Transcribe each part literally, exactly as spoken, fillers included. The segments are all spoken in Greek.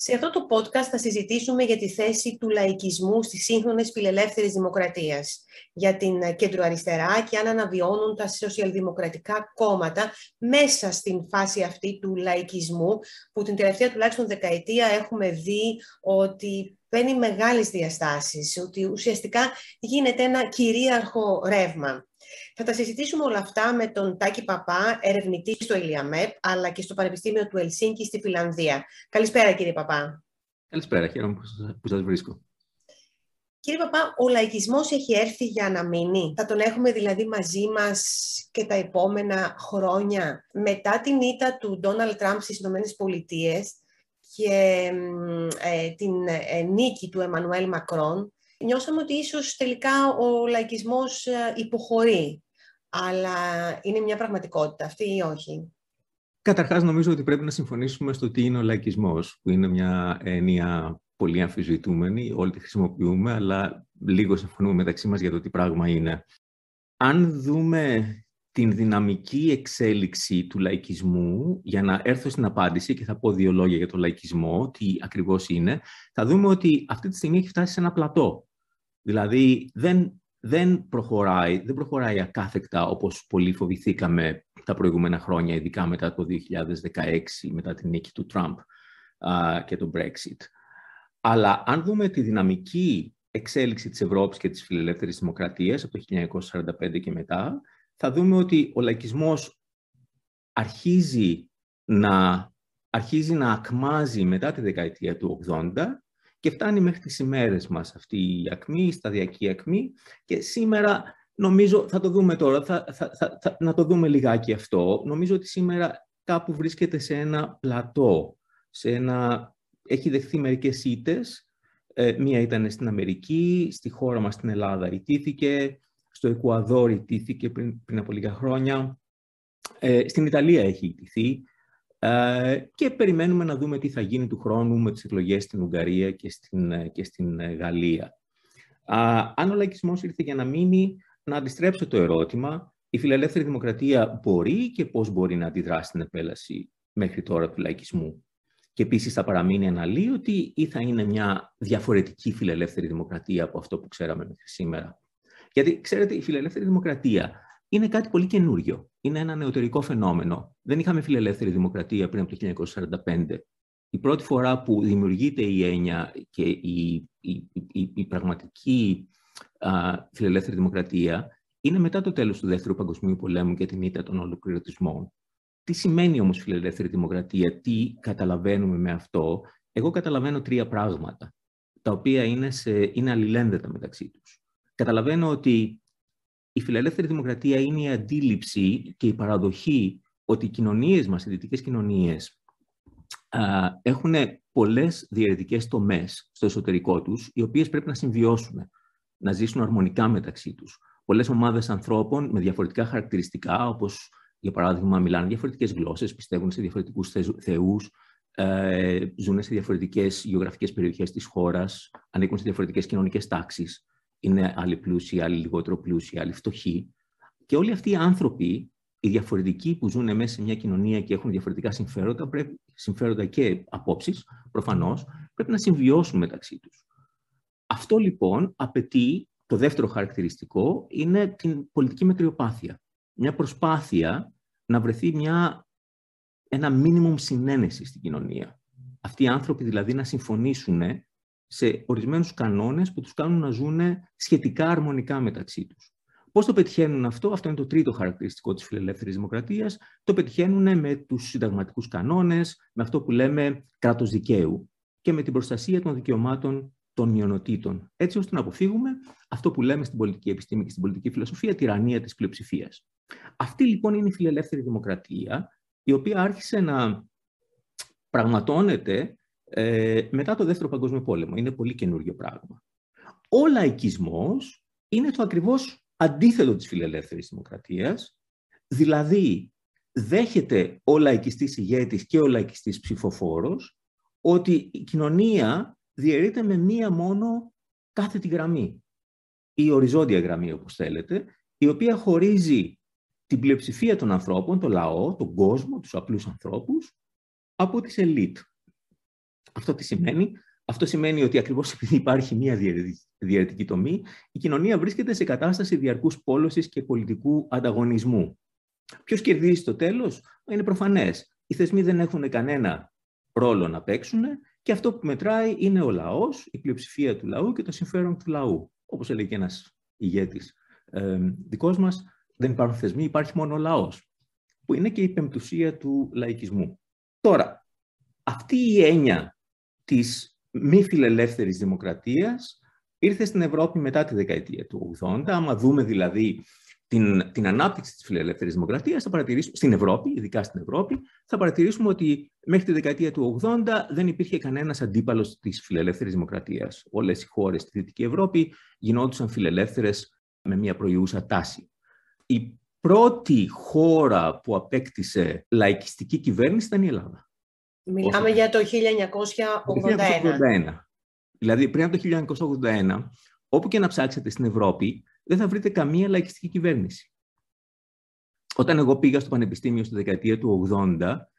Σε αυτό το podcast θα συζητήσουμε για τη θέση του λαϊκισμού στις σύγχρονες φιλελεύθερες δημοκρατίες, για την κεντροαριστερά και αν αναβιώνουν τα σοσιαλδημοκρατικά κόμματα μέσα στην φάση αυτή του λαϊκισμού, που την τελευταία τουλάχιστον δεκαετία έχουμε δει ότι παίρνει μεγάλες διαστάσεις, ότι ουσιαστικά γίνεται ένα κυρίαρχο ρεύμα. Θα τα συζητήσουμε όλα αυτά με τον Τάκη Παππά, ερευνητή στο ΕΛΙΑΜΕΠ, αλλά και στο Πανεπιστήμιο του Ελσίνκι στη Φιλανδία. Καλησπέρα κύριε Παππά. Καλησπέρα, χαίρομαι που σας βρίσκω. Κύριε Παππά, ο λαϊκισμός έχει έρθει για να μείνει. Θα τον έχουμε δηλαδή μαζί μας και τα επόμενα χρόνια. Μετά την ήττα του Ντόναλντ Τραμπ στις ΗΠΑ και ε, την ε, νίκη του Εμμανουέλ Μακρόν, νιώσαμε ότι ίσως τελικά ο λαϊκισμός υποχωρεί, αλλά είναι μια πραγματικότητα αυτή ή όχι? Καταρχάς νομίζω ότι πρέπει να συμφωνήσουμε στο τι είναι ο λαϊκισμός, που είναι μια έννοια πολύ αμφισβητούμενη, όλοι τη χρησιμοποιούμε, αλλά λίγο συμφωνούμε μεταξύ μας για το τι πράγμα είναι. Αν δούμε την δυναμική εξέλιξη του λαϊκισμού, για να έρθω στην απάντηση και θα πω δύο λόγια για τον λαϊκισμό, τι ακριβώς είναι, θα δούμε ότι αυτή τη στιγμή έχει φτάσει σε ένα πλατό. Δηλαδή δεν, δεν, προχωράει, δεν προχωράει ακάθεκτα όπως πολύ φοβηθήκαμε τα προηγούμενα χρόνια, ειδικά μετά το δύο χιλιάδες δεκαέξι, μετά την νίκη του Τραμπ α, και το Brexit. Αλλά αν δούμε τη δυναμική εξέλιξη της Ευρώπης και της φιλελεύθερης δημοκρατίας από το χίλια εννιακόσια σαράντα πέντε και μετά, θα δούμε ότι ο λαϊκισμός αρχίζει να, αρχίζει να ακμάζει μετά τη δεκαετία του ογδόντα και φτάνει μέχρι τις ημέρες μας αυτή η ακμή, η σταδιακή ακμή, και σήμερα νομίζω, θα το δούμε τώρα, θα, θα, θα, θα, να το δούμε λιγάκι αυτό, νομίζω ότι σήμερα κάπου βρίσκεται σε ένα πλατό, σε ένα, έχει δεχθεί μερικές ήττες, ε, μία ήταν στην Αμερική, στη χώρα μας στην Ελλάδα ητήθηκε, στο Εκουαδόρ ητήθηκε πριν, πριν από λίγα χρόνια, ε, στην Ιταλία έχει ητηθεί, ε, και περιμένουμε να δούμε τι θα γίνει του χρόνου με τις εκλογές στην Ουγγαρία και στην, και στην Γαλλία. Α, αν ο λαϊκισμός ήρθε για να μείνει, να αντιστρέψω το ερώτημα, η φιλελεύθερη δημοκρατία μπορεί και πώς μπορεί να αντιδράσει την επέλαση μέχρι τώρα του λαϊκισμού? Και επίσης θα παραμείνει αναλύωτη ή θα είναι μια διαφορετική φιλελεύθερη δημοκρατία από αυτό που ξέραμε μέχρι σήμερα? Γιατί, ξέρετε, η φιλελεύθερη δημοκρατία είναι κάτι πολύ καινούριο. Είναι ένα νεωτερικό φαινόμενο. Δεν είχαμε φιλελεύθερη δημοκρατία πριν από το χίλια εννιακόσια σαράντα πέντε. Η πρώτη φορά που δημιουργείται η έννοια και η, η, η, η πραγματική α, φιλελεύθερη δημοκρατία είναι μετά το τέλος του Δεύτερου Παγκοσμίου Πολέμου και την ήττα των ολοκληρωτισμών. Τι σημαίνει όμως φιλελεύθερη δημοκρατία, τι καταλαβαίνουμε με αυτό? Εγώ καταλαβαίνω τρία πράγματα, τα οποία είναι, σε, είναι αλληλένδετα μεταξύ τους. Καταλαβαίνω ότι η φιλελεύθερη δημοκρατία είναι η αντίληψη και η παραδοχή ότι οι κοινωνίες μας, οι δυτικές κοινωνίες, α, έχουν πολλές διαιρετικές τομές στο εσωτερικό τους, οι οποίες πρέπει να συμβιώσουν, να ζήσουν αρμονικά μεταξύ τους. Πολλές ομάδες ανθρώπων με διαφορετικά χαρακτηριστικά, όπως για παράδειγμα μιλάνε διαφορετικές γλώσσες, πιστεύουν σε διαφορετικούς θεούς, ε, ζουν σε διαφορετικές γεωγραφικές περιοχές της χώρας, ανήκουν σε διαφορετικές κοινωνικές τάξεις. Είναι άλλοι πλούσιοι, άλλοι λιγότερο πλούσιοι, άλλοι φτωχοί. Και όλοι αυτοί οι άνθρωποι, οι διαφορετικοί που ζουν μέσα σε μια κοινωνία και έχουν διαφορετικά συμφέροντα, πρέπει, συμφέροντα και απόψεις, προφανώς, πρέπει να συμβιώσουν μεταξύ τους. Αυτό λοιπόν απαιτεί, το δεύτερο χαρακτηριστικό, είναι την πολιτική μετριοπάθεια. Μια προσπάθεια να βρεθεί μια, ένα μίνιμουμ συνένεση στην κοινωνία. Αυτοί οι άνθρωποι δηλαδή να συμφωνήσουν σε ορισμένους κανόνες που τους κάνουν να ζουν σχετικά αρμονικά μεταξύ τους. Πώς το πετυχαίνουν αυτό? Αυτό είναι το τρίτο χαρακτηριστικό της φιλελεύθερης δημοκρατίας. Το πετυχαίνουν με τους συνταγματικούς κανόνες, με αυτό που λέμε κράτος δικαίου και με την προστασία των δικαιωμάτων των μειονοτήτων. Έτσι ώστε να αποφύγουμε αυτό που λέμε στην πολιτική επιστήμη και στην πολιτική φιλοσοφία, τυραννία της πλειοψηφίας. Αυτή λοιπόν είναι η φιλελεύθερη δημοκρατία, η οποία άρχισε να πραγματώνεται Ε, μετά το Δεύτερο Παγκόσμιο Πόλεμο. Είναι πολύ καινούργιο πράγμα. Ο λαϊκισμός είναι το ακριβώς αντίθετο της φιλελεύθερης δημοκρατίας, δηλαδή δέχεται ο λαϊκιστής ηγέτης και ο λαϊκιστής ψηφοφόρος ότι η κοινωνία διαιρείται με μία μόνο κάθετη γραμμή ή οριζόντια γραμμή, όπως θέλετε, η οποία χωρίζει την πλειοψηφία των ανθρώπων, το λαό, τον κόσμο, τους απλούς ανθρώπους, από τις ελίτ. Αυτό τι σημαίνει? Αυτό σημαίνει ότι ακριβώς επειδή υπάρχει μία διαιρετική τομή, η κοινωνία βρίσκεται σε κατάσταση διαρκούς πόλωσης και πολιτικού ανταγωνισμού. Ποιος κερδίζει στο τέλος? Είναι προφανές. Οι θεσμοί δεν έχουν κανένα ρόλο να παίξουν και αυτό που μετράει είναι ο λαός, η πλειοψηφία του λαού και το συμφέρον του λαού. Όπως έλεγε ένας ηγέτης ε, δικός μας, δεν υπάρχουν θεσμοί, υπάρχει μόνο ο λαός, που είναι και η πεμπτουσία του λαϊκισμού. Τώρα, αυτή η έννοια της μη φιλελεύθερης δημοκρατίας ήρθε στην Ευρώπη μετά τη δεκαετία του ογδόντα. Άμα δούμε δηλαδή την, την ανάπτυξη της φιλελεύθερης δημοκρατίας θα παρατηρήσουμε, στην Ευρώπη, ειδικά στην Ευρώπη, θα παρατηρήσουμε ότι μέχρι τη δεκαετία του ογδόντα δεν υπήρχε κανένας αντίπαλος της φιλελεύθερης δημοκρατίας. Όλες οι χώρες στη Δυτική Ευρώπη γινόντουσαν φιλελεύθερες με μια προϊούσα τάση. Η πρώτη χώρα που απέκτησε λαϊκιστική κυβέρνηση ήταν η Ελλάδα. Μιλάμε Όσο... για το χίλια εννιακόσια ογδόντα ένα. χίλια εννιακόσια ογδόντα ένα. Δηλαδή πριν από το χίλια εννιακόσια ογδόντα ένα, όπου και να ψάξετε στην Ευρώπη, δεν θα βρείτε καμία λαϊκιστική κυβέρνηση. Όταν εγώ πήγα στο Πανεπιστήμιο στη δεκαετία του ογδόντα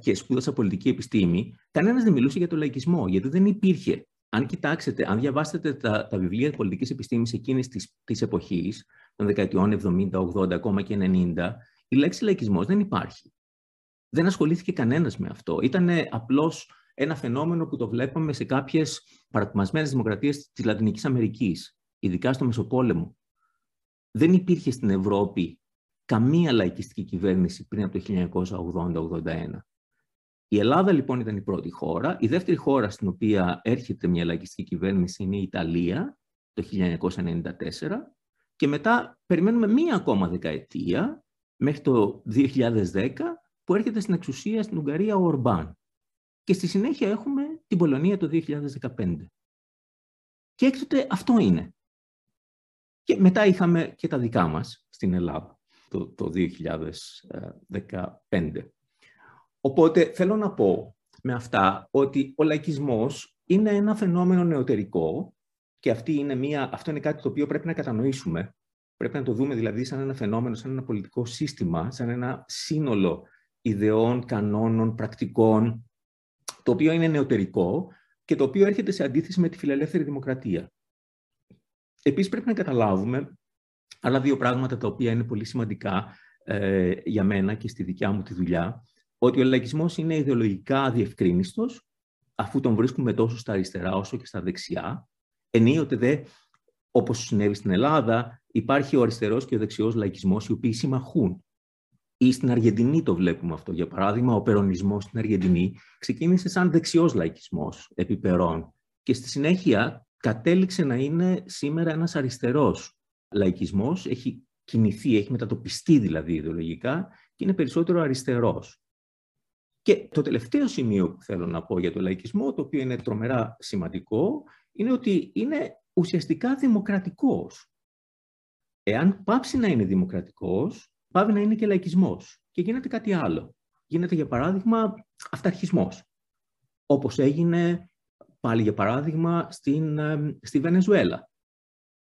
και σπούδασα πολιτική επιστήμη, κανένας δεν μιλούσε για το λαϊκισμό, γιατί δεν υπήρχε. Αν κοιτάξετε, αν διαβάσετε τα, τα βιβλία πολιτικής επιστήμης εκείνης της, της εποχής, των δεκαετιών εβδομήντα, ογδόντα, ακόμα και ενενήντα, η λέξη λαϊκισμός δεν υπάρχει. Δεν ασχολήθηκε κανένας με αυτό. Ήταν απλώς ένα φαινόμενο που το βλέπαμε σε κάποιες παρακμασμένες δημοκρατίες της Λατινικής Αμερικής, ειδικά στο Μεσοπόλεμο. Δεν υπήρχε στην Ευρώπη καμία λαϊκιστική κυβέρνηση πριν από το χίλια εννιακόσια ογδόντα ογδόντα ένα. Η Ελλάδα λοιπόν ήταν η πρώτη χώρα. Η δεύτερη χώρα στην οποία έρχεται μια λαϊκιστική κυβέρνηση είναι η Ιταλία το χίλια εννιακόσια ενενήντα τέσσερα και μετά περιμένουμε μία ακόμα δεκαετία μέχρι το δύο χιλιάδες δέκα που έρχεται στην εξουσία στην Ουγγαρία ο Ορμπάν. Και στη συνέχεια έχουμε την Πολωνία το δύο χιλιάδες δεκαπέντε. Και έκτοτε αυτό είναι. Και μετά είχαμε και τα δικά μας στην Ελλάδα το, το δύο χιλιάδες δεκαπέντε. Οπότε θέλω να πω με αυτά ότι ο λαϊκισμός είναι ένα φαινόμενο νεωτερικό και αυτή είναι μια, αυτό είναι κάτι το οποίο πρέπει να κατανοήσουμε. Πρέπει να το δούμε δηλαδή σαν ένα φαινόμενο, σαν ένα πολιτικό σύστημα, σαν ένα σύνολο ιδεών, κανόνων, πρακτικών, το οποίο είναι νεωτερικό και το οποίο έρχεται σε αντίθεση με τη φιλελεύθερη δημοκρατία. Επίσης πρέπει να καταλάβουμε άλλα δύο πράγματα τα οποία είναι πολύ σημαντικά ε, για μένα και στη δικιά μου τη δουλειά, ότι ο λαϊκισμός είναι ιδεολογικά διευκρίνιστος, αφού τον βρίσκουμε τόσο στα αριστερά όσο και στα δεξιά, ενίοτε δε, όπως συνέβη στην Ελλάδα, υπάρχει ο αριστερός και ο δεξιός λαϊκισμός, οι οποίοι συμμαχούν. Ή στην Αργεντινή το βλέπουμε αυτό. Για παράδειγμα, ο περονισμός στην Αργεντινή ξεκίνησε σαν δεξιός λαϊκισμός επί Περών και στη συνέχεια κατέληξε να είναι σήμερα ένας αριστερός λαϊκισμός. Έχει κινηθεί, έχει μετατοπιστεί δηλαδή ιδεολογικά και είναι περισσότερο αριστερός. Και το τελευταίο σημείο που θέλω να πω για το λαϊκισμό, το οποίο είναι τρομερά σημαντικό, είναι ότι είναι ουσιαστικά δημοκρατικός. Εάν πάψει να είναι δημοκρατικός, πάβει να είναι και λαϊκισμός και γίνεται κάτι άλλο. Γίνεται, για παράδειγμα, αυταρχισμός. Όπως έγινε, πάλι για παράδειγμα, στην, στη Βενεζουέλα.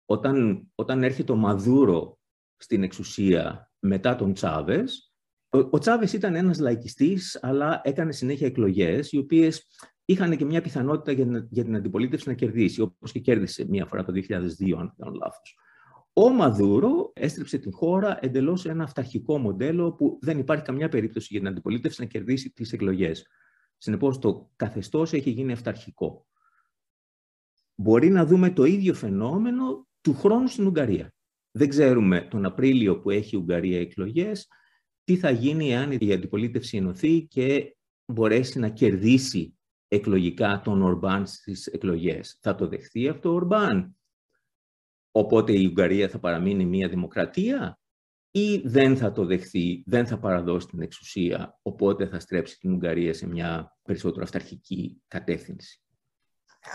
Όταν, όταν έρχεται ο Μαδούρο στην εξουσία μετά τον Τσάβες, ο, ο Τσάβες ήταν ένας λαϊκιστής, αλλά έκανε συνέχεια εκλογές, οι οποίες είχαν και μια πιθανότητα για, για την αντιπολίτευση να κερδίσει, όπως και κέρδισε μία φορά το δύο χιλιάδες δύο, αν δεν κάνω λάθος. Ο Μαδούρο έστρεψε την χώρα εντελώς σε ένα αυταρχικό μοντέλο που δεν υπάρχει καμιά περίπτωση για την αντιπολίτευση να κερδίσει τις εκλογές. Συνεπώς, το καθεστώς έχει γίνει αυταρχικό. Μπορεί να δούμε το ίδιο φαινόμενο του χρόνου στην Ουγγαρία. Δεν ξέρουμε τον Απρίλιο που έχει η Ουγγαρία εκλογές, τι θα γίνει εάν η αντιπολίτευση ενωθεί και μπορέσει να κερδίσει εκλογικά τον Ορμπάν στις εκλογές. Θα το δεχθεί αυτό ο Ορμπάν? Οπότε η Ουγγαρία θα παραμείνει μια δημοκρατία ή δεν θα το δεχθεί, δεν θα παραδώσει την εξουσία, οπότε θα στρέψει την Ουγγαρία σε μια περισσότερο αυταρχική κατεύθυνση.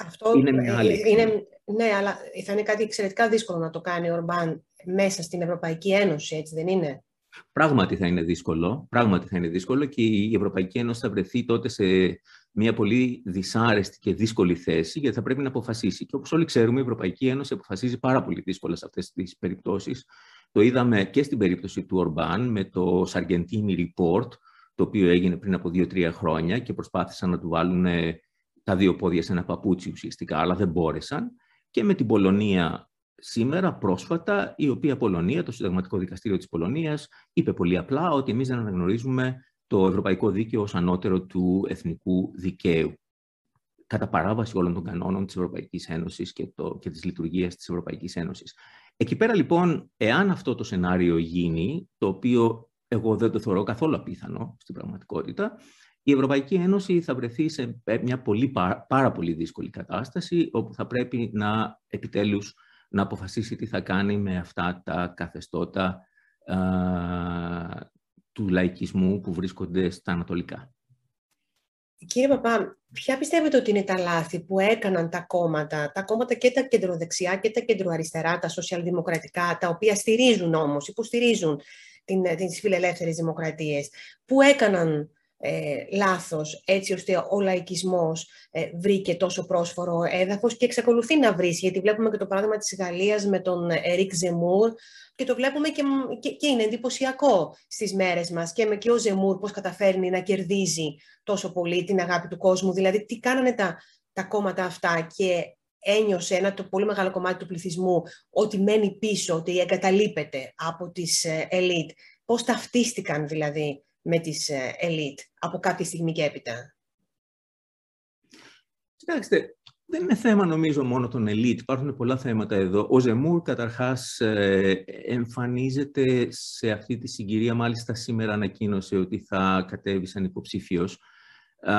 Αυτό είναι μια άλλη είναι, ναι, αλλά θα είναι κάτι εξαιρετικά δύσκολο να το κάνει ο Ορμπάν μέσα στην Ευρωπαϊκή Ένωση, έτσι δεν είναι? Πράγματι θα είναι δύσκολο, πράγματι θα είναι δύσκολο και η Ευρωπαϊκή Ένωση θα βρεθεί τότε σε μια πολύ δυσάρεστη και δύσκολη θέση, γιατί θα πρέπει να αποφασίσει. Και όπως όλοι ξέρουμε, η Ευρωπαϊκή Ένωση αποφασίζει πάρα πολύ δύσκολα σε αυτές τις περιπτώσεις. Το είδαμε και στην περίπτωση του Ορμπάν με το Σαργεντίνι Report, το οποίο έγινε πριν από δύο τρία χρόνια και προσπάθησαν να του βάλουν τα δύο πόδια σε ένα παπούτσι ουσιαστικά, αλλά δεν μπόρεσαν. Και με την Πολωνία σήμερα, πρόσφατα, η οποία Πολωνία, το Συνταγματικό Δικαστήριο της Πολωνίας, είπε πολύ απλά ότι εμείς δεν αναγνωρίζουμε το ευρωπαϊκό δίκαιο ως ανώτερο του εθνικού δικαίου, κατά παράβαση όλων των κανόνων της Ευρωπαϊκής Ένωσης και, το, και της λειτουργίας της Ευρωπαϊκής Ένωσης. Εκεί πέρα, λοιπόν, εάν αυτό το σενάριο γίνει, το οποίο εγώ δεν το θεωρώ καθόλου απίθανο στην πραγματικότητα, η Ευρωπαϊκή Ένωση θα βρεθεί σε μια πολύ, πάρα πολύ δύσκολη κατάσταση, όπου θα πρέπει να επιτέλους να αποφασίσει τι θα κάνει με αυτά τα καθεστώτα α, του λαϊκισμού που βρίσκονται στα ανατολικά. Κύριε Παππά, ποια πιστεύετε ότι είναι τα λάθη που έκαναν τα κόμματα, τα κόμματα και τα κεντροδεξιά και τα κεντροαριστερά, τα σοσιαλδημοκρατικά, τα οποία στηρίζουν όμως, υποστηρίζουν τις φιλελεύθερες δημοκρατίες, που έκαναν Ε, λάθος, έτσι ώστε ο λαϊκισμός ε, βρήκε τόσο πρόσφορο έδαφος και εξακολουθεί να βρει, γιατί βλέπουμε και το παράδειγμα της Γαλλίας με τον Ερίκ Ζεμούρ και το βλέπουμε και, και, και είναι εντυπωσιακό στις μέρες μας και, με, και ο Ζεμούρ πώς καταφέρνει να κερδίζει τόσο πολύ την αγάπη του κόσμου, δηλαδή τι κάνανε τα, τα κόμματα αυτά και ένιωσε ένα το πολύ μεγάλο κομμάτι του πληθυσμού ότι μένει πίσω, ότι εγκαταλείπεται από τις ελίτ, πώς ταυτίστηκαν δηλαδή με τις ελίτ από κάποια στιγμή και έπειτα. Κοιτάξτε, δεν είναι θέμα νομίζω μόνο των ελίτ. Υπάρχουν πολλά θέματα εδώ. Ο Ζεμούρ καταρχάς εμφανίζεται σε αυτή τη συγκυρία. Μάλιστα σήμερα ανακοίνωσε ότι θα κατέβει σαν υποψήφιος. Ε,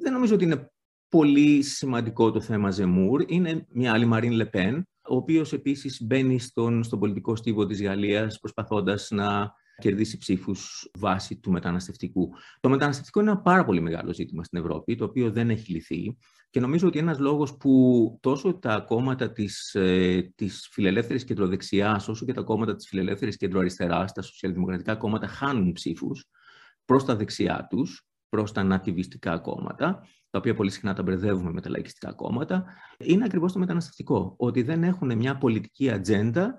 δεν νομίζω ότι είναι πολύ σημαντικό το θέμα Ζεμούρ. Είναι μια άλλη Μαρίν Λεπέν, ο οποίος επίσης μπαίνει στον, στον πολιτικό στίβο της Γαλλίας προσπαθώντας να κερδίσει ψήφους βάσει του μεταναστευτικού. Το μεταναστευτικό είναι ένα πάρα πολύ μεγάλο ζήτημα στην Ευρώπη, το οποίο δεν έχει λυθεί. Και νομίζω ότι ένας λόγος που τόσο τα κόμματα της, της φιλελεύθερης κεντροδεξιάς, όσο και τα κόμματα της φιλελεύθερης κεντροαριστεράς, τα σοσιαλδημοκρατικά κόμματα χάνουν ψήφους προς τα δεξιά τους, προς τα νατιβιστικά κόμματα, τα οποία πολύ συχνά τα μπερδεύουμε με τα λαϊκιστικά κόμματα, είναι ακριβώς το μεταναστευτικό. Ότι δεν έχουν μια πολιτική ατζέντα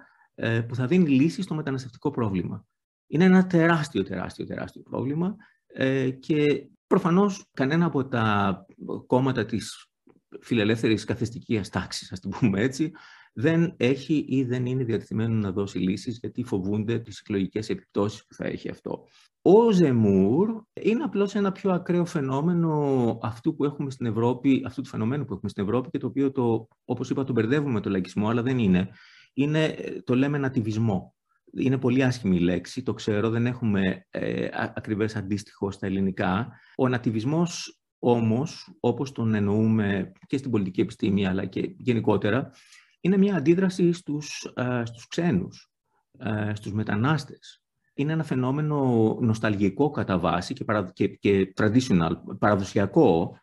που θα δίνει λύση στο μεταναστευτικό πρόβλημα. Είναι ένα τεράστιο, τεράστιο, τεράστιο πρόβλημα ε, και προφανώς κανένα από τα κόμματα της φιλελεύθερης καθεστικίας τάξης, ας την πούμε έτσι, δεν έχει ή δεν είναι διατεθειμένο να δώσει λύσεις γιατί φοβούνται τις εκλογικές επιπτώσεις που θα έχει αυτό. Ο Ζεμούρ είναι απλώς ένα πιο ακραίο φαινόμενο αυτού, που έχουμε στην Ευρώπη, αυτού του φαινομένου που έχουμε στην Ευρώπη και το οποίο, το, όπως είπα, το μπερδεύουμε με το λαϊκισμό, αλλά δεν είναι. είναι το λέμε νατιβισμό. Είναι πολύ άσχημη η λέξη, το ξέρω, δεν έχουμε ε, ακριβές αντίστοιχο στα ελληνικά. Ο νατιβισμός όμως, όπως τον εννοούμε και στην πολιτική επιστήμη αλλά και γενικότερα, είναι μια αντίδραση στους, ε, στους ξένους, ε, στους μετανάστες. Είναι ένα φαινόμενο νοσταλγικό κατά βάση και, παρα, και, και traditional, παραδοσιακό,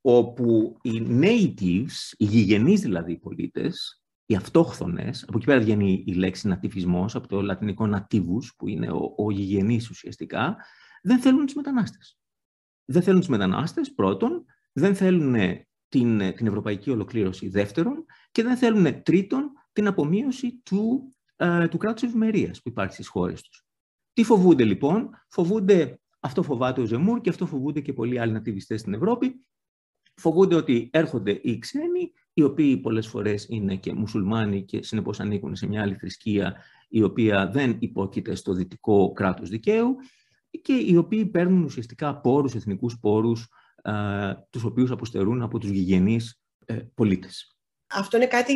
όπου οι natives, οι γηγενείς δηλαδή οι πολίτες, οι αυτόχθονες, από εκεί πέρα βγαίνει η λέξη νατιβισμός, από το λατινικό nativus, που είναι ο, ο γηγενής ουσιαστικά, δεν θέλουν τους μετανάστες. Δεν θέλουν τους μετανάστες, πρώτον, δεν θέλουν την, την ευρωπαϊκή ολοκλήρωση, δεύτερον, και δεν θέλουν, τρίτον, την απομείωση του, ε, του κράτους ευημερίας που υπάρχει στις χώρες τους. Τι φοβούνται λοιπόν? Φοβούνται, αυτό φοβάται ο Ζεμούρ και αυτό φοβούνται και πολλοί άλλοι νατιβιστές στην Ευρώπη. Φοβούνται ότι έρχονται οι ξένοι, οι οποίοι πολλές φορές είναι και μουσουλμάνοι και συνεπώς ανήκουν σε μια άλλη θρησκεία, η οποία δεν υπόκειται στο δυτικό κράτος δικαίου και οι οποίοι παίρνουν ουσιαστικά πόρους, εθνικούς πόρους, ε, τους οποίους αποστερούν από τους γηγενείς ε, πολίτες. Αυτό είναι κάτι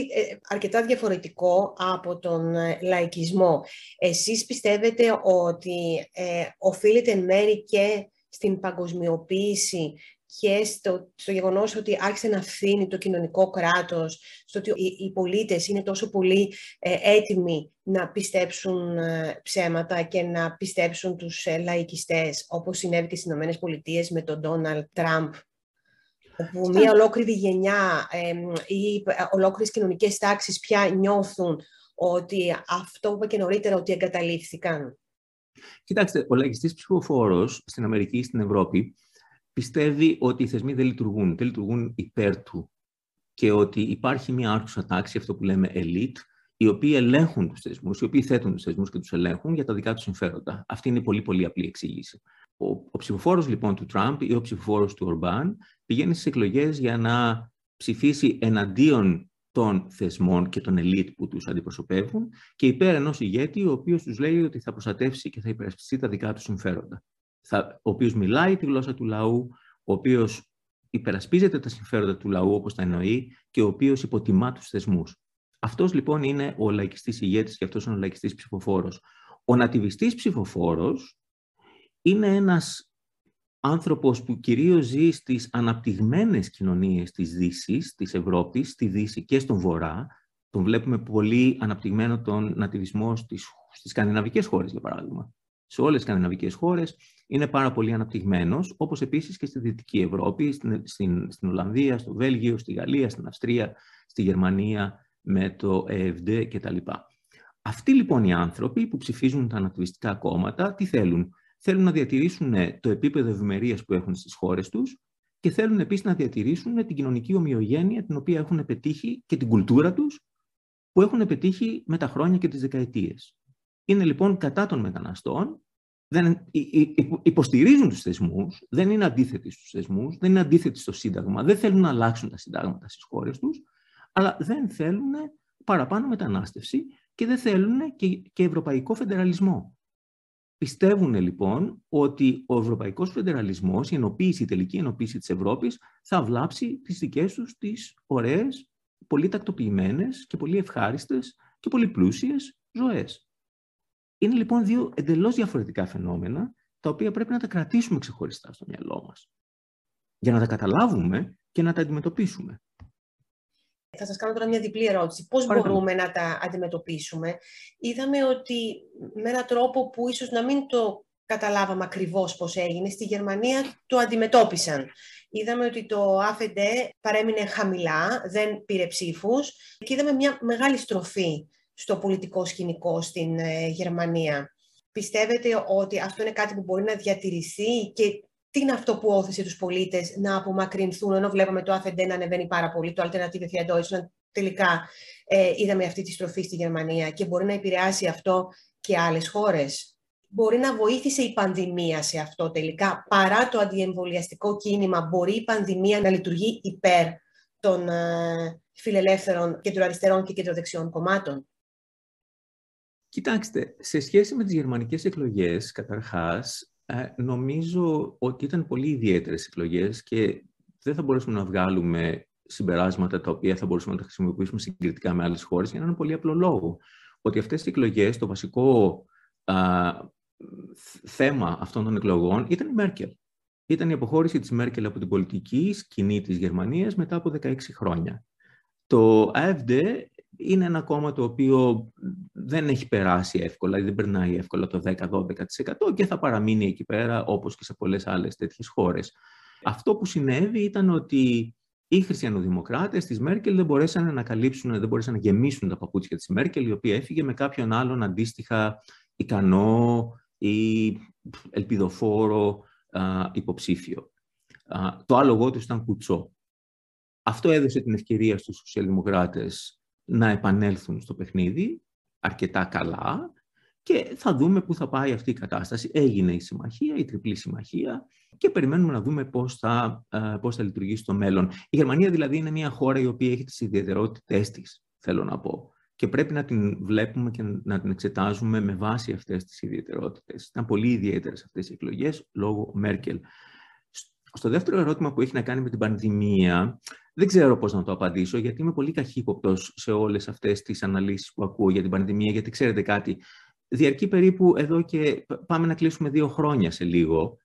αρκετά διαφορετικό από τον λαϊκισμό. Εσείς πιστεύετε ότι ε, οφείλεται εν μέρη και στην παγκοσμιοποίηση και στο, στο γεγονός ότι άρχισε να φθήνει το κοινωνικό κράτος, στο ότι οι, οι πολίτες είναι τόσο πολύ ε, έτοιμοι να πιστέψουν ε, ψέματα και να πιστέψουν τους ε, λαϊκιστές, όπως συνέβη και στις Ηνωμένες Πολιτείες με τον Ντόναλντ Τραμπ, όπου μια ολόκληρη γενιά ε, ή ολόκληρες κοινωνικές τάξεις πια νιώθουν ότι αυτό που είπα και νωρίτερα, ότι εγκαταλείφθηκαν. Κοιτάξτε, ο λαϊκιστής ψηφοφόρος στην Αμερική ή στην Ευρώπη πιστεύει ότι οι θεσμοί δεν λειτουργούν, δεν λειτουργούν υπέρ του και ότι υπάρχει μια άρχουσα τάξη, αυτό που λέμε elite, οι οποίοι ελέγχουν τους θεσμούς, οι οποίοι θέτουν τους θεσμούς και τους ελέγχουν για τα δικά τους συμφέροντα. Αυτή είναι η πολύ πολύ απλή εξήγηση. Ο, ο ψηφοφόρος λοιπόν του Τραμπ ή ο ψηφοφόρος του Ορμπάν πηγαίνει στις εκλογές για να ψηφίσει εναντίον των θεσμών και των ελίτ που τους αντιπροσωπεύουν και υπέρ ενός ηγέτη ο οποίος τους λέει ότι θα προστατεύσει και θα υπερασπιστεί τα δικά του συμφέροντα. Θα, ο οποίος μιλάει τη γλώσσα του λαού, ο οποίος υπερασπίζεται τα συμφέροντα του λαού όπως τα εννοεί και ο οποίος υποτιμά τους θεσμούς. Αυτός λοιπόν είναι ο λαϊκιστής ηγέτης και αυτός είναι ο λαϊκιστής ψηφοφόρος. Ο νατιβιστής ψηφοφόρος είναι ένας άνθρωπος που κυρίως ζει στις αναπτυγμένες κοινωνίες της Δύσης, της Ευρώπης, στη Δύση και στον Βορρά. Τον βλέπουμε πολύ αναπτυγμένο τον νατιβισμό στις, στις σκανδιναβικές χώρες, για παράδειγμα. Σε όλες τις σκανδιναβικές χώρες είναι πάρα πολύ αναπτυγμένος, όπως επίσης και στη Δυτική Ευρώπη, στην, στην, στην Ολλανδία, στο Βέλγιο, στη Γαλλία, στην Αυστρία, στη Γερμανία, με το ΕΕΒΔ κτλ. Αυτοί λοιπόν οι άνθρωποι που ψηφίζουν τα ανατιβιστικά κόμματα, τι θέλουν? Θέλουν να διατηρήσουν το επίπεδο ευημερίας που έχουν στις χώρες τους και θέλουν επίσης να διατηρήσουν την κοινωνική ομοιογένεια την οποία έχουν πετύχει και την κουλτούρα τους που έχουν πετύχει με τα χρόνια και τις δεκαετίες. Είναι λοιπόν κατά των μεταναστών, δεν, υποστηρίζουν τους θεσμούς, δεν είναι αντίθετοι στους θεσμούς, δεν είναι αντίθετοι στο Σύνταγμα, δεν θέλουν να αλλάξουν τα συντάγματα στις χώρες τους, αλλά δεν θέλουν παραπάνω μετανάστευση και δεν θέλουν και, και ευρωπαϊκό φεντεραλισμό. Πιστεύουν λοιπόν ότι ο ευρωπαϊκός φεντεραλισμός, η ενοποίηση, η τελική ενοποίηση της Ευρώπης θα βλάψει τις δικές τους τις ωραίες, πολύ τακτοποιημένες και πολύ ευχάριστες και πολύ πλούσιες ζωές. Είναι λοιπόν δύο εντελώς διαφορετικά φαινόμενα τα οποία πρέπει να τα κρατήσουμε ξεχωριστά στο μυαλό μας για να τα καταλάβουμε και να τα αντιμετωπίσουμε. Θα σας κάνω τώρα μια διπλή ερώτηση. Πώς Παρακαλώ. μπορούμε να τα αντιμετωπίσουμε? Είδαμε ότι με έναν τρόπο που ίσως να μην το καταλάβαμε ακριβώς πώς έγινε, στη Γερμανία το αντιμετώπισαν. Είδαμε ότι το Α Φ Ντι παρέμεινε χαμηλά, δεν πήρε ψήφους και είδαμε μια μεγάλη στροφή στο πολιτικό σκηνικό στην Γερμανία. Πιστεύετε ότι αυτό είναι κάτι που μπορεί να διατηρηθεί και τι είναι αυτό που όθησε τους πολίτες να απομακρυνθούν, ενώ βλέπαμε το Α Φ Ντι να ανεβαίνει πάρα πολύ, το Alternative für Deutschland, τελικά ε, είδαμε αυτή τη στροφή στη Γερμανία και μπορεί να επηρεάσει αυτό και άλλες χώρες? Μπορεί να βοήθησε η πανδημία σε αυτό τελικά, παρά το αντιεμβολιαστικό κίνημα, μπορεί η πανδημία να λειτουργεί υπέρ των ε, φιλελεύθερων κεντροαριστερών και κεντροδεξιών κομμάτων? Κοιτάξτε, σε σχέση με τις γερμανικές εκλογές, καταρχάς, Ε, νομίζω ότι ήταν πολύ ιδιαίτερες εκλογές και δεν θα μπορέσουμε να βγάλουμε συμπεράσματα τα οποία θα μπορούσαμε να τα χρησιμοποιήσουμε συγκριτικά με άλλες χώρες για έναν πολύ απλό λόγο. Ότι αυτές οι εκλογές, το βασικό α, θέμα αυτών των εκλογών ήταν η Μέρκελ. Ήταν η αποχώρηση της Μέρκελ από την πολιτική σκηνή της Γερμανίας μετά από δεκαέξι χρόνια. Το Α Φ Ντι είναι ένα κόμμα το οποίο δεν έχει περάσει εύκολα, δεν περνάει εύκολα το δέκα με δώδεκα τοις εκατό και θα παραμείνει εκεί πέρα όπως και σε πολλές άλλες τέτοιες χώρες. Αυτό που συνέβη ήταν ότι οι χριστιανοδημοκράτες της Μέρκελ δεν μπορέσαν να καλύψουν, δεν μπορέσαν να γεμίσουν τα παπούτσια της Μέρκελ, η οποία έφυγε με κάποιον άλλον αντίστοιχα ικανό ή ελπιδοφόρο α, υποψήφιο. Α, το άλογο του ήταν Κουτσό. Αυτό έδωσε την ευκαιρία στους σοσιαλδημοκράτες να επανέλθουν στο παιχνίδι αρκετά καλά και θα δούμε πού θα πάει αυτή η κατάσταση. Έγινε η συμμαχία, η τριπλή συμμαχία και περιμένουμε να δούμε πώς θα, πώς θα λειτουργήσει στο μέλλον. Η Γερμανία δηλαδή είναι μια χώρα η οποία έχει τις ιδιαιτερότητές της, θέλω να πω, και πρέπει να την βλέπουμε και να την εξετάζουμε με βάση αυτές τις ιδιαιτερότητες. Ήταν πολύ ιδιαίτερες αυτές οι εκλογές λόγω Μέρκελ. Στο δεύτερο ερώτημα που έχει να κάνει με την πανδημία, δεν ξέρω πώς να το απαντήσω, γιατί είμαι πολύ καχύποπτος σε όλες αυτές τις αναλύσεις που ακούω για την πανδημία, γιατί ξέρετε κάτι, διαρκεί περίπου εδώ και πάμε να κλείσουμε δύο χρόνια σε λίγο,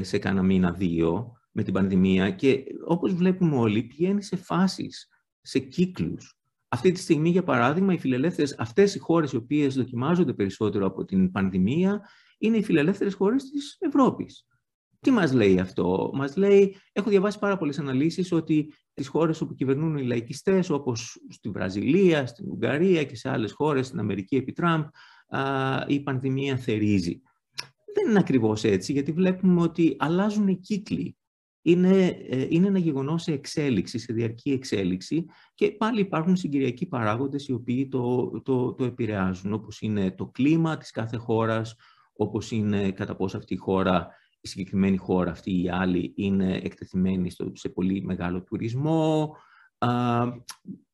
σε κάνα μήνα δύο, με την πανδημία και όπως βλέπουμε όλοι πηγαίνει σε φάσεις, σε κύκλους. Αυτή τη στιγμή, για παράδειγμα, οι φιλελεύθερες, αυτές οι χώρες οι οποίες δοκιμάζονται περισσότερο από την πανδημία, είναι οι φιλελεύθερες χώρες της Ευρώπης. Τι μας λέει αυτό? Μας λέει, έχω διαβάσει πάρα πολλές αναλύσεις ότι τις χώρες όπου κυβερνούν οι λαϊκιστές, όπως στη Βραζιλία, στην Ουγγαρία και σε άλλες χώρες, στην Αμερική επί Τραμπ, η πανδημία θερίζει. Δεν είναι ακριβώς έτσι, γιατί βλέπουμε ότι αλλάζουν οι κύκλοι. Είναι, είναι ένα γεγονός σε εξέλιξη, σε διαρκή εξέλιξη και πάλι υπάρχουν συγκυριακοί παράγοντες οι οποίοι το, το, το επηρεάζουν, όπως είναι το κλίμα της κάθε χώρας, όπως είναι κατά πόσο αυτή η χώρα η συγκεκριμένη χώρα αυτή ή άλλη είναι εκτεθειμένη στο, σε πολύ μεγάλο τουρισμό. Α,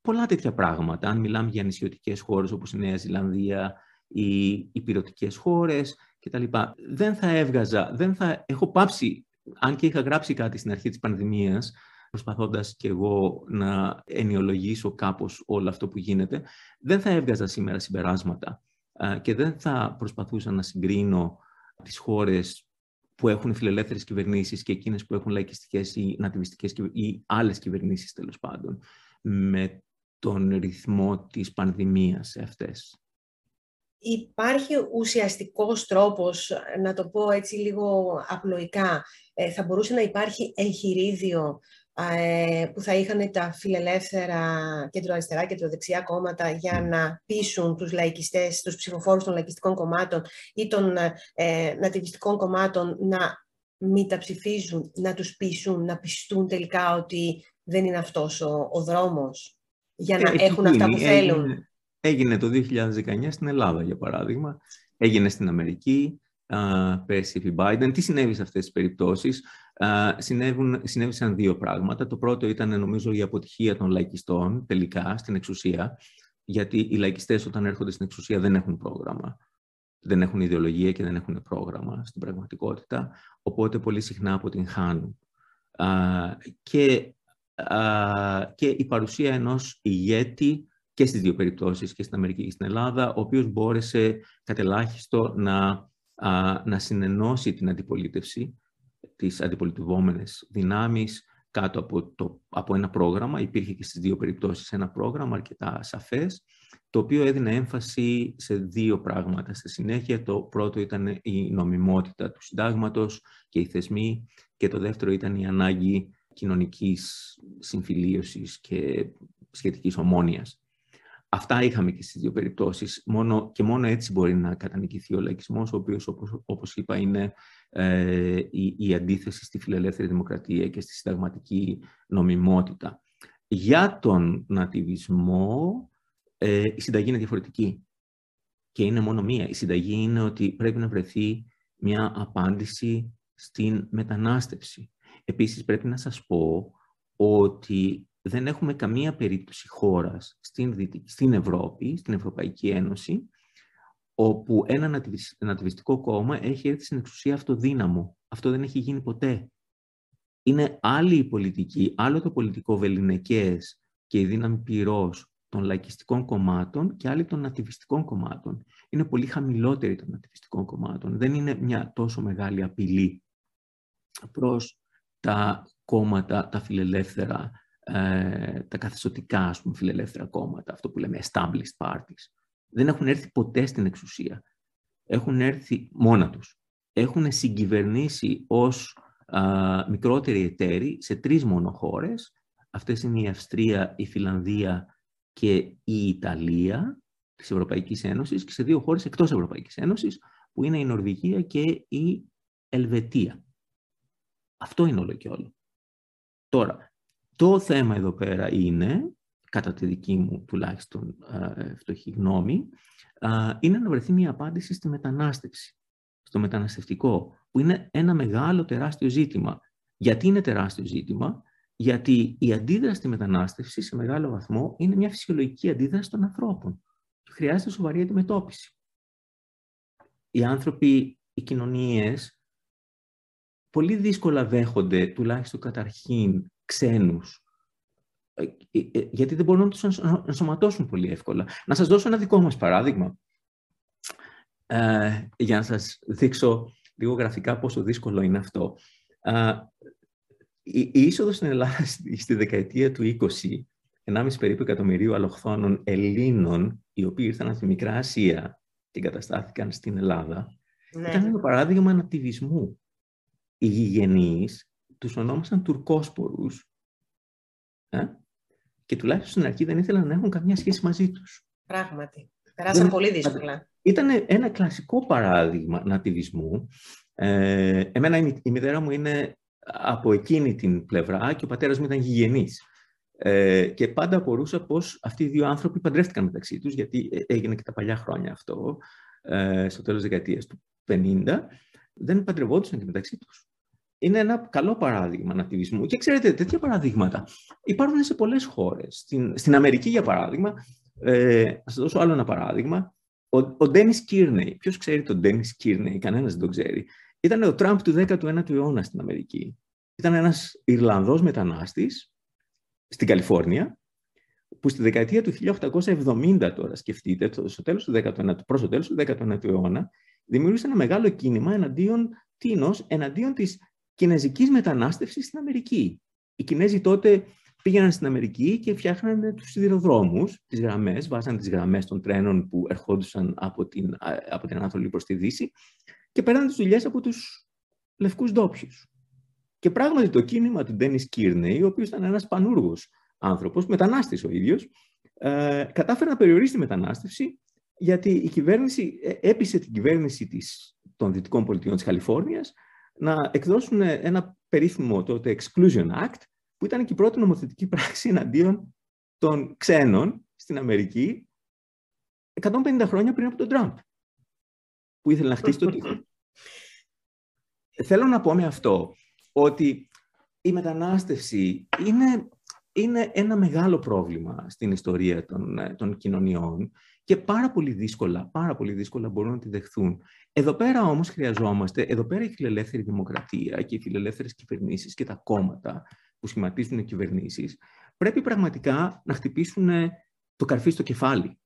πολλά τέτοια πράγματα. Αν μιλάμε για νησιωτικές χώρες όπως η Νέα Ζηλανδία ή ηπειρωτικές χώρες κτλ. Δεν θα έβγαζα, δεν θα... έχω πάψει, αν και είχα γράψει κάτι στην αρχή της πανδημίας, προσπαθώντας και εγώ να ενιολογήσω κάπως όλο αυτό που γίνεται, δεν θα έβγαζα σήμερα συμπεράσματα και δεν θα προσπαθούσα να συγκρίνω τις χώρες που έχουν φιλελεύθερες κυβερνήσεις και εκείνες που έχουν λαϊκιστικές ή νατιβιστικές ή άλλες κυβερνήσεις, τέλος πάντων, με τον ρυθμό της πανδημίας σε αυτές. Υπάρχει ουσιαστικός τρόπος, να το πω έτσι λίγο απλοϊκά, θα μπορούσε να υπάρχει εγχειρίδιο που θα είχαν τα φιλελεύθερα κέντρο-αριστερά, κέντρο-δεξιά κόμματα για να πείσουν τους λαϊκιστές, τους ψηφοφόρους των λαϊκιστικών κομμάτων ή των ε, νατιβιστικών κομμάτων να μην τα ψηφίζουν, να τους πείσουν, να πιστούν τελικά ότι δεν είναι αυτός ο, ο δρόμος για να ε, έχουν αυτά που έγινε, θέλουν. Έγινε το δύο χιλιάδες δεκαεννιά στην Ελλάδα, για παράδειγμα. Έγινε στην Αμερική. Uh, πέρσι επί Biden. Τι συνέβη σε αυτές τις περιπτώσεις? Uh, συνέβουν, συνέβησαν δύο πράγματα. Το πρώτο ήταν, νομίζω, η αποτυχία των λαϊκιστών τελικά στην εξουσία, γιατί οι λαϊκιστές όταν έρχονται στην εξουσία δεν έχουν πρόγραμμα. Δεν έχουν ιδεολογία και δεν έχουν πρόγραμμα στην πραγματικότητα, οπότε πολύ συχνά αποτυγχάνουν. Uh, και, uh, και η παρουσία ενός ηγέτη και στις δύο περιπτώσεις, και στην Αμερική και στην Ελλάδα, ο οποίος μπόρεσε κατ' ελάχιστο να να συνενώσει την αντιπολίτευση, τις αντιπολιτευόμενες δυνάμεις κάτω από, το, από ένα πρόγραμμα. Υπήρχε και στις δύο περιπτώσεις ένα πρόγραμμα αρκετά σαφές, το οποίο έδινε έμφαση σε δύο πράγματα. Στη συνέχεια, το πρώτο ήταν η νομιμότητα του συντάγματος και οι θεσμοί, και το δεύτερο ήταν η ανάγκη κοινωνικής συμφιλίωσης και σχετικής ομόνοιας. Αυτά είχαμε και στις δύο περιπτώσεις. Μόνο, και μόνο έτσι μπορεί να κατανικηθεί ο λαϊκισμός, ο οποίος, όπως, όπως είπα, είναι ε, η, η αντίθεση στη φιλελεύθερη δημοκρατία και στη συνταγματική νομιμότητα. Για τον νατιβισμό, ε, η συνταγή είναι διαφορετική. Και είναι μόνο μία. Η συνταγή είναι ότι πρέπει να βρεθεί μια απάντηση στην μετανάστευση. Επίσης, πρέπει να σας πω ότι δεν έχουμε καμία περίπτωση χώρας στην, στην Ευρώπη, στην Ευρωπαϊκή Ένωση, όπου ένα νατιβιστικό κόμμα έχει έρθει στην εξουσία αυτοδύναμο. Αυτό δεν έχει γίνει ποτέ. Είναι άλλη η πολιτική, άλλο το πολιτικό βεληνικές και η δύναμη πυρός των λαϊκιστικών κομμάτων και άλλη των νατιβιστικών κομμάτων. Είναι πολύ χαμηλότερη των νατιβιστικών κομμάτων. Δεν είναι μια τόσο μεγάλη απειλή προς τα κόμματα, τα φιλελεύθερα, τα καθεστωτικά, ας πούμε, φιλελεύθερα κόμματα, αυτό που λέμε established parties. Δεν έχουν έρθει ποτέ στην εξουσία. Έχουν έρθει μόνα τους. Έχουν συγκυβερνήσει ως α, μικρότεροι εταίροι σε τρεις μόνο χώρες. Αυτές είναι η Αυστρία, η Φινλανδία και η Ιταλία της Ευρωπαϊκής Ένωσης, και σε δύο χώρες εκτός Ευρωπαϊκής Ένωσης, που είναι η Νορβηγία και η Ελβετία. Αυτό είναι όλο και όλο. Τώρα, το θέμα εδώ πέρα είναι, κατά τη δική μου τουλάχιστον φτωχή γνώμη, είναι να βρεθεί μια απάντηση στη μετανάστευση, στο μεταναστευτικό, που είναι ένα μεγάλο τεράστιο ζήτημα. Γιατί είναι τεράστιο ζήτημα? Γιατί η αντίδραση στη μετανάστευση σε μεγάλο βαθμό είναι μια φυσιολογική αντίδραση των ανθρώπων. Χρειάζεται σοβαρή αντιμετώπιση. Οι άνθρωποι, οι κοινωνίες, πολύ δύσκολα δέχονται, τουλάχιστον καταρχήν, ξένους, γιατί δεν μπορούν να τους ενσωματώσουν πολύ εύκολα. Να σας δώσω ένα δικό μας παράδειγμα, ε, για να σας δείξω λίγο γραφικά πόσο δύσκολο είναι αυτό. Ε, η είσοδος στην Ελλάδα στη δεκαετία του είκοσι, ενάμιση περίπου εκατομμυρίου αλλοχθόνων Ελλήνων, οι οποίοι ήρθαν από τη Μικρά Ασία και εγκαταστάθηκαν στην Ελλάδα, ναι, ήταν ένα παράδειγμα νατιβισμού. Οι γηγενείς τους ονόμασαν τουρκόσπορους, ε? και τουλάχιστον στην αρχή δεν ήθελαν να έχουν καμιά σχέση μαζί τους. Πράγματι, περάσαν δεν... πολύ δύσκολα. Ήταν ένα κλασικό παράδειγμα νατιβισμού. Ε, εμένα η μητέρα μου είναι από εκείνη την πλευρά και ο πατέρας μου ήταν γηγενής. Ε, και πάντα απορούσα πως αυτοί οι δύο άνθρωποι παντρεύτηκαν μεταξύ τους, γιατί έγινε και τα παλιά χρόνια αυτό, ε, στο τέλος της δεκαετίας του πενήντα. δεν παντρευόντουσαν και μεταξύ τους. Είναι ένα καλό παράδειγμα ανακτιβισμού. Και ξέρετε, τέτοια παραδείγματα υπάρχουν σε πολλές χώρες. Στην, στην Αμερική, για παράδειγμα, ε, θα σας δώσω άλλο ένα παράδειγμα. Ο, ο Ντένι Κίρνεϊ. Ποιος ξέρει τον Ντένι Κίρνεϊ? Κανένας δεν τον ξέρει. Ήταν ο Τραμπ του δέκατου ένατου αιώνα στην Αμερική. Ήταν ένας Ιρλανδός μετανάστης στην Καλιφόρνια, που στη δεκαετία του χίλια οκτακόσια εβδομήντα, τώρα σκεφτείτε, στο τέλος του δέκατου ένατου, προς το τέλος του δέκατου ένατου αιώνα, δημιούργησε ένα μεγάλο κίνημα εναντίον τίνος, εναντίον της κινέζικης μετανάστευσης στην Αμερική. Οι Κινέζοι τότε πήγαιναν στην Αμερική και φτιάχνανε τους σιδηροδρόμους, τις γραμμές, βάζαν τις γραμμές των τρένων που ερχόντουσαν από την, από την Ανατολή προς τη Δύση και παίρναν τις δουλειές από τους λευκούς ντόπιους. Και πράγματι το κίνημα του Ντένι Κίρνεϊ, ο οποίος ήταν ένας πανούργος άνθρωπος, μετανάστης ο ίδιος, ε, κατάφερε να περιορίσει τη μετανάστευση, γιατί η κυβέρνηση έπεισε την κυβέρνηση της, των Δυτικών Πολιτειών της Καλιφόρνιας να εκδώσουν ένα περίφημο τότε Exclusion Act, που ήταν και η πρώτη νομοθετική πράξη εναντίον των ξένων στην Αμερική εκατόν πενήντα χρόνια πριν από τον Τραμπ, που ήθελε να χτίσει το τείχο. Θέλω να πω με αυτό ότι η μετανάστευση είναι, είναι ένα μεγάλο πρόβλημα στην ιστορία των, των κοινωνιών και πάρα πολύ δύσκολα, πάρα πολύ δύσκολα μπορούν να τη δεχθούν. Εδώ πέρα όμως χρειαζόμαστε, εδώ πέρα η φιλελεύθερη δημοκρατία και οι φιλελεύθερες κυβερνήσεις και τα κόμματα που σχηματίζουν κυβερνήσεις πρέπει πραγματικά να χτυπήσουν το καρφί στο κεφάλι.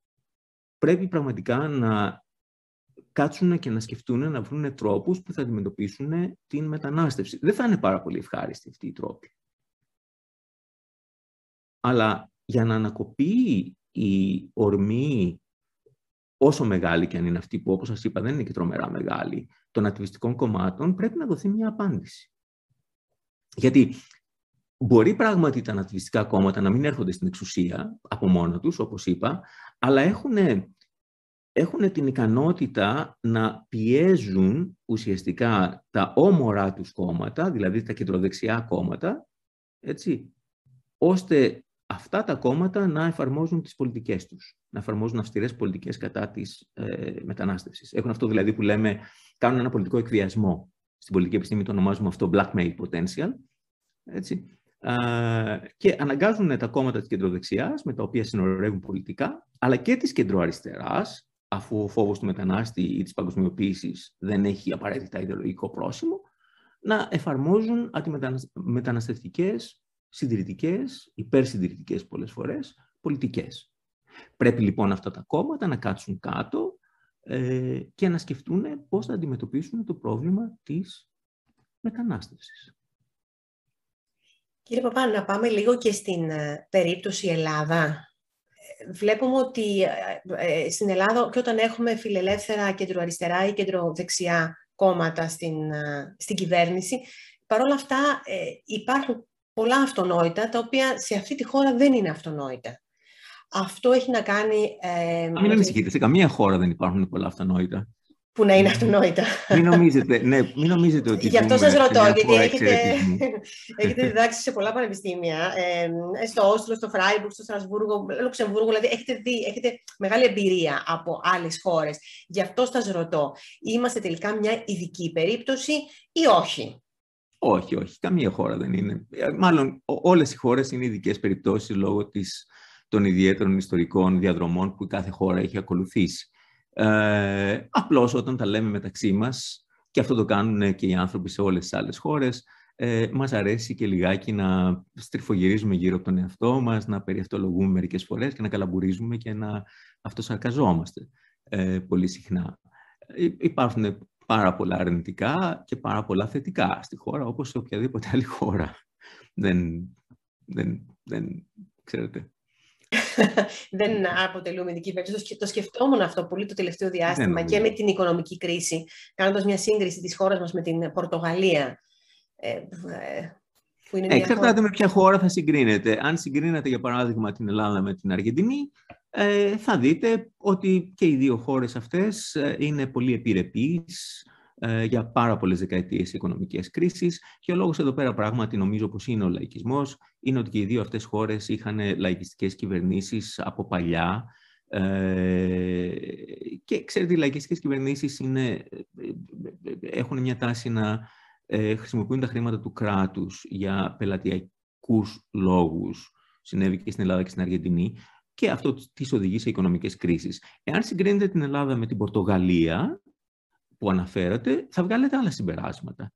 Πρέπει πραγματικά να κάτσουν και να σκεφτούν, να βρουν τρόπους που θα αντιμετωπίσουν την μετανάστευση. Δεν θα είναι πάρα πολύ ευχάριστοι αυτοί οι τρόποι. Αλλά για να ανακοπεί η ορμή, όσο μεγάλη και αν είναι αυτή, που όπως σας είπα δεν είναι και τρομερά μεγάλη, των ακτιβιστικών κομμάτων, πρέπει να δοθεί μια απάντηση. Γιατί μπορεί πράγματι τα ακτιβιστικά κόμματα να μην έρχονται στην εξουσία από μόνα τους, όπως είπα, αλλά έχουν, έχουν την ικανότητα να πιέζουν ουσιαστικά τα όμορά τους κόμματα, δηλαδή τα κεντροδεξιά κόμματα, έτσι, ώστε αυτά τα κόμματα να εφαρμόζουν τις πολιτικές τους, να εφαρμόζουν αυστηρές πολιτικές κατά της ε, μετανάστευσης. Έχουν αυτό δηλαδή που λέμε, κάνουν ένα πολιτικό εκβιασμό. Στην πολιτική επιστήμη το ονομάζουμε αυτό blackmail potential. Έτσι. Ε, και αναγκάζουν τα κόμματα της κεντροδεξιάς, με τα οποία συνορεύουν πολιτικά, αλλά και της κεντροαριστεράς, αφού ο φόβος του μετανάστη ή της παγκοσμιοποίησης δεν έχει απαραίτητα ιδεολογικό πρόσημο, να εφαρμόζουν αντιμεταναστευτικές, συντηρητικές, υπερσυντηρητικές πολλές φορές, πολιτικές. Πρέπει λοιπόν αυτά τα κόμματα να κάτσουν κάτω ε, και να σκεφτούν πώς θα αντιμετωπίσουν το πρόβλημα της μετανάστευσης. Κύριε Παπά, να πάμε λίγο και στην περίπτωση Ελλάδα. Βλέπουμε ότι ε, στην Ελλάδα και όταν έχουμε φιλελεύθερα κεντροαριστερά ή κεντροδεξιά κόμματα στην, ε, στην κυβέρνηση, παρόλα αυτά ε, υπάρχουν πολλά αυτονόητα, τα οποία σε αυτή τη χώρα δεν είναι αυτονόητα. Αυτό έχει να κάνει... Ε, μην ανησυχείτε, σε καμία χώρα δεν υπάρχουν πολλά αυτονόητα. Που να είναι αυτονόητα. Μην νομίζετε, ναι, μην νομίζετε ότι... Γι' αυτό σας ρωτώ, γιατί έχετε, έχετε διδάξει σε πολλά πανεπιστήμια, ε, στο Όστλο, στο Φράιμπουργκ, στο Στρασβούργο, Λουξεμβούργο, δηλαδή έχετε, δει, έχετε μεγάλη εμπειρία από άλλες χώρες. Γι' αυτό σας ρωτώ, είμαστε τελικά μια ειδική περίπτωση ή όχι? Όχι, όχι. Καμία χώρα δεν είναι. Μάλλον όλες οι χώρες είναι ειδικές περιπτώσεις λόγω της, των ιδιαίτερων ιστορικών διαδρομών που κάθε χώρα έχει ακολουθήσει. Ε, απλώς όταν τα λέμε μεταξύ μας, και αυτό το κάνουν και οι άνθρωποι σε όλες τις άλλες χώρες, ε, μας αρέσει και λιγάκι να στριφογυρίζουμε γύρω από τον εαυτό μας, να περιευτολογούμε μερικές φορές και να καλαμπουρίζουμε και να αυτοσαρκαζόμαστε ε, πολύ συχνά. Ε, υπάρχουν πάρα πολλά αρνητικά και πάρα πολλά θετικά στη χώρα, όπως σε οποιαδήποτε άλλη χώρα. Δεν, δεν, δεν ξέρετε. Δεν αποτελούμε ειδική περίπτωση. Το σκεφτόμουν αυτό πολύ το τελευταίο διάστημα και με την οικονομική κρίση, κάνοντας μια σύγκριση της χώρας μας με την Πορτογαλία. Εξαρτάται με ποια χώρα θα συγκρίνετε. Αν συγκρίνετε, για παράδειγμα, την Ελλάδα με την Αργεντινή, θα δείτε ότι και οι δύο χώρες αυτές είναι πολύ επιρρεπείς για πάρα πολλές δεκαετίες οικονομικές κρίσεις και ο λόγος εδώ πέρα πράγματι νομίζω πως είναι ο λαϊκισμός, είναι ότι και οι δύο αυτές χώρες είχαν λαϊκιστικές κυβερνήσεις από παλιά Ε, και ξέρετε, οι λαϊκιστικές κυβερνήσεις είναι, έχουν μια τάση να ε, χρησιμοποιούν τα χρήματα του κράτους για πελατειακούς λόγους. Συνέβη και στην Ελλάδα και στην Αργεντινή, και αυτό τις οδηγεί σε οικονομικές κρίσεις. Εάν συγκρίνετε την Ελλάδα με την Πορτογαλία που αναφέρατε, θα βγάλετε άλλα συμπεράσματα.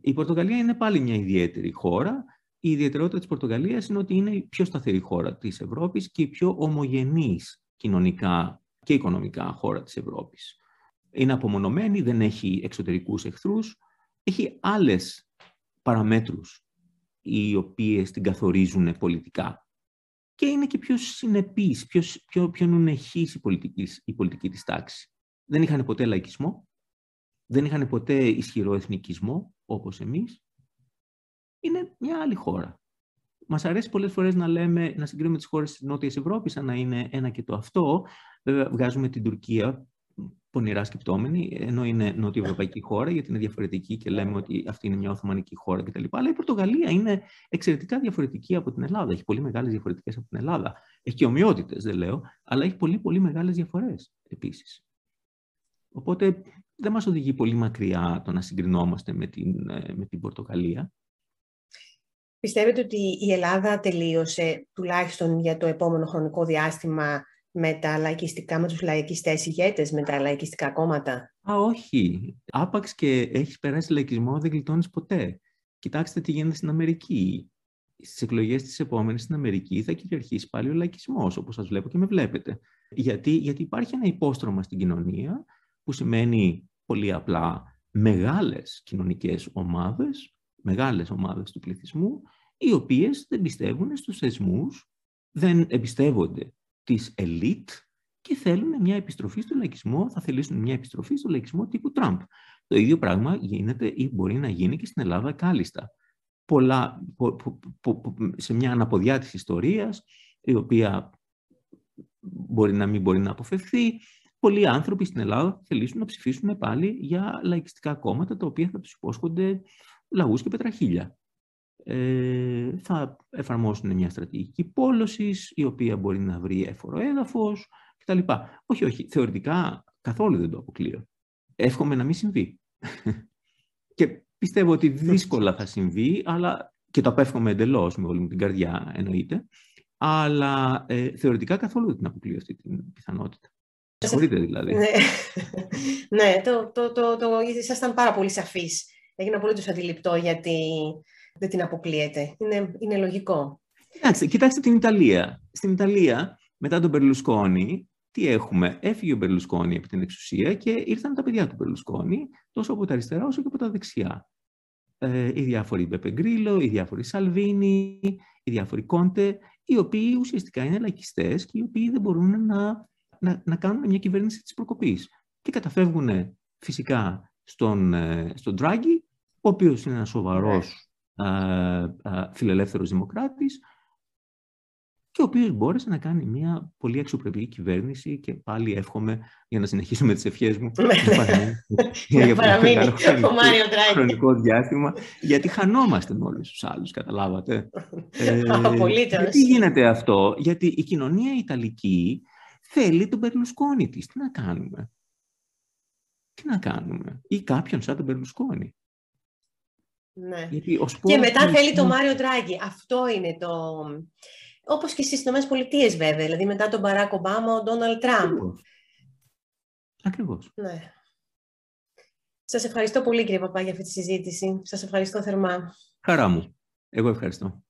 Η Πορτογαλία είναι πάλι μια ιδιαίτερη χώρα. Η ιδιαιτερότητα της Πορτογαλίας είναι ότι είναι η πιο σταθερή χώρα της Ευρώπης και η πιο ομογενής κοινωνικά και οικονομικά χώρα της Ευρώπης. Είναι απομονωμένη, δεν έχει εξωτερικούς εχθρούς, έχει άλλες παραμέτρους οι οποίες την καθορίζουν πολιτικά. Και είναι και πιο συνεπής, πιο, πιο, πιο νουνεχής η πολιτική, η πολιτική της τάξη. Δεν είχαν ποτέ λαϊκισμό, δεν είχαν ποτέ ισχυρό εθνικισμό όπως εμείς. Είναι μια άλλη χώρα. Μας αρέσει πολλές φορές να λέμε, να συγκρίνουμε τις χώρες της Νότιας Ευρώπης, σαν να είναι ένα και το αυτό. Βέβαια, βγάζουμε την Τουρκία πονηρά σκεπτόμενη, ενώ είναι νοτιοευρωπαϊκή χώρα, γιατί είναι διαφορετική και λέμε ότι αυτή είναι μια Οθωμανική χώρα κτλ. Αλλά η Πορτογαλία είναι εξαιρετικά διαφορετική από την Ελλάδα. Έχει πολύ μεγάλες διαφορετικές από την Ελλάδα. Έχει και ομοιότητες, δεν λέω, αλλά έχει πολύ, πολύ μεγάλες διαφορές επίσης. Οπότε δεν μας οδηγεί πολύ μακριά το να συγκρινόμαστε με την, με την Πορτογαλία. Πιστεύετε ότι η Ελλάδα τελείωσε, τουλάχιστον για το επόμενο χρονικό διάστημα, με, τα λαϊκιστικά, με τους λαϊκιστές ηγέτες, με τα λαϊκιστικά κόμματα? Α, όχι. Άπαξ και έχεις περάσει λαϊκισμό, δεν γλιτώνεις ποτέ. Κοιτάξτε τι γίνεται στην Αμερική. Στις εκλογές της επόμενης στην Αμερική θα κυριαρχήσει πάλι ο λαϊκισμός, όπως σας βλέπω και με βλέπετε. Γιατί, γιατί υπάρχει ένα υπόστρωμα στην κοινωνία που σημαίνει πολύ απλά μεγάλες κοινωνικές ομάδες, μεγάλες ομάδες του πληθυσμού, οι οποίες δεν πιστεύουν στους θεσμούς, δεν εμπιστεύονται της ελίτ και θέλουν μια επιστροφή στο λαϊκισμό, θα θελήσουν μια επιστροφή στο λαϊκισμό τύπου Τραμπ. Το ίδιο πράγμα γίνεται ή μπορεί να γίνει και στην Ελλάδα κάλλιστα. Πολλά, πο, πο, πο, πο, σε μια αναποδιά της ιστορίας, η οποία μπορεί να μην μπορεί να αποφευθεί, πολλοί άνθρωποι στην Ελλάδα θελήσουν να ψηφίσουν πάλι για λαϊκιστικά κόμματα, τα οποία θα τους υπόσχονται λαγούς και πετραχίλια. Ε, θα εφαρμόσουν μια στρατηγική πόλωσης, η οποία μπορεί να βρει έφορο έδαφος κτλ. Όχι, όχι, θεωρητικά καθόλου δεν το αποκλείω. Εύχομαι να μην συμβεί. Και πιστεύω ότι δύσκολα θα συμβεί, αλλά και το απέφχομαι εντελώς με όλη μου την καρδιά, εννοείται. Αλλά ε, θεωρητικά καθόλου δεν την αποκλείω αυτή την πιθανότητα. Συγχωρείτε δηλαδή. Ναι, το, το, το, το, ήσασταν πάρα πολύ σαφείς. Έγινε απολύτως αντιληπτό γιατί δεν την αποκλείεται. Είναι, είναι λογικό. Κοιτάξτε, κοιτάξτε την Ιταλία. Στην Ιταλία, μετά τον Μπερλουσκόνη, τι έχουμε? Έφυγε ο Μπερλουσκόνη από την εξουσία και ήρθαν τα παιδιά του Μπερλουσκόνη, τόσο από τα αριστερά όσο και από τα δεξιά. Ε, οι διάφοροι Βέπε Γκρίλο, οι διάφοροι Σαλβίνη, οι διάφοροι Κόντε, οι οποίοι ουσιαστικά είναι λαϊκιστές και οι οποίοι δεν μπορούν να, να, να κάνουν μια κυβέρνηση της προκοπής. Και καταφεύγουν φυσικά στον, στον Ντράγκι, ο οποίος είναι ένας σοβαρός α, α, φιλελεύθερος δημοκράτης και ο οποίος μπόρεσε να κάνει μια πολύ αξιοπρεπή κυβέρνηση και πάλι εύχομαι, για να συνεχίσω με τις ευχές μου, να παραμείνει ο Μάριο Ντράγκι χρονικό διάστημα, γιατί χανόμαστε με όλους τους άλλους, καταλάβατε. ε, γιατί γίνεται αυτό? Γιατί η κοινωνία ιταλική θέλει τον Μπερλουσκόνη της. Τι να κάνουμε? Τι να κάνουμε? Ή κάποιον σαν τον Μπερλουσκόνη. Ναι. Και μετά είναι... θέλει το Μάριο Ντράγκι. Αυτό είναι το... Όπως και στις ΗΠΑ, βέβαια. Δηλαδή μετά τον Παράκ Ομπάμα, ο Ντόναλντ Τραμπ. Ακριβώς. Ακριβώς. Ναι. Σας ευχαριστώ πολύ, κύριε Παππά, για αυτή τη συζήτηση. Σας ευχαριστώ θερμά. Χαρά μου. Εγώ ευχαριστώ.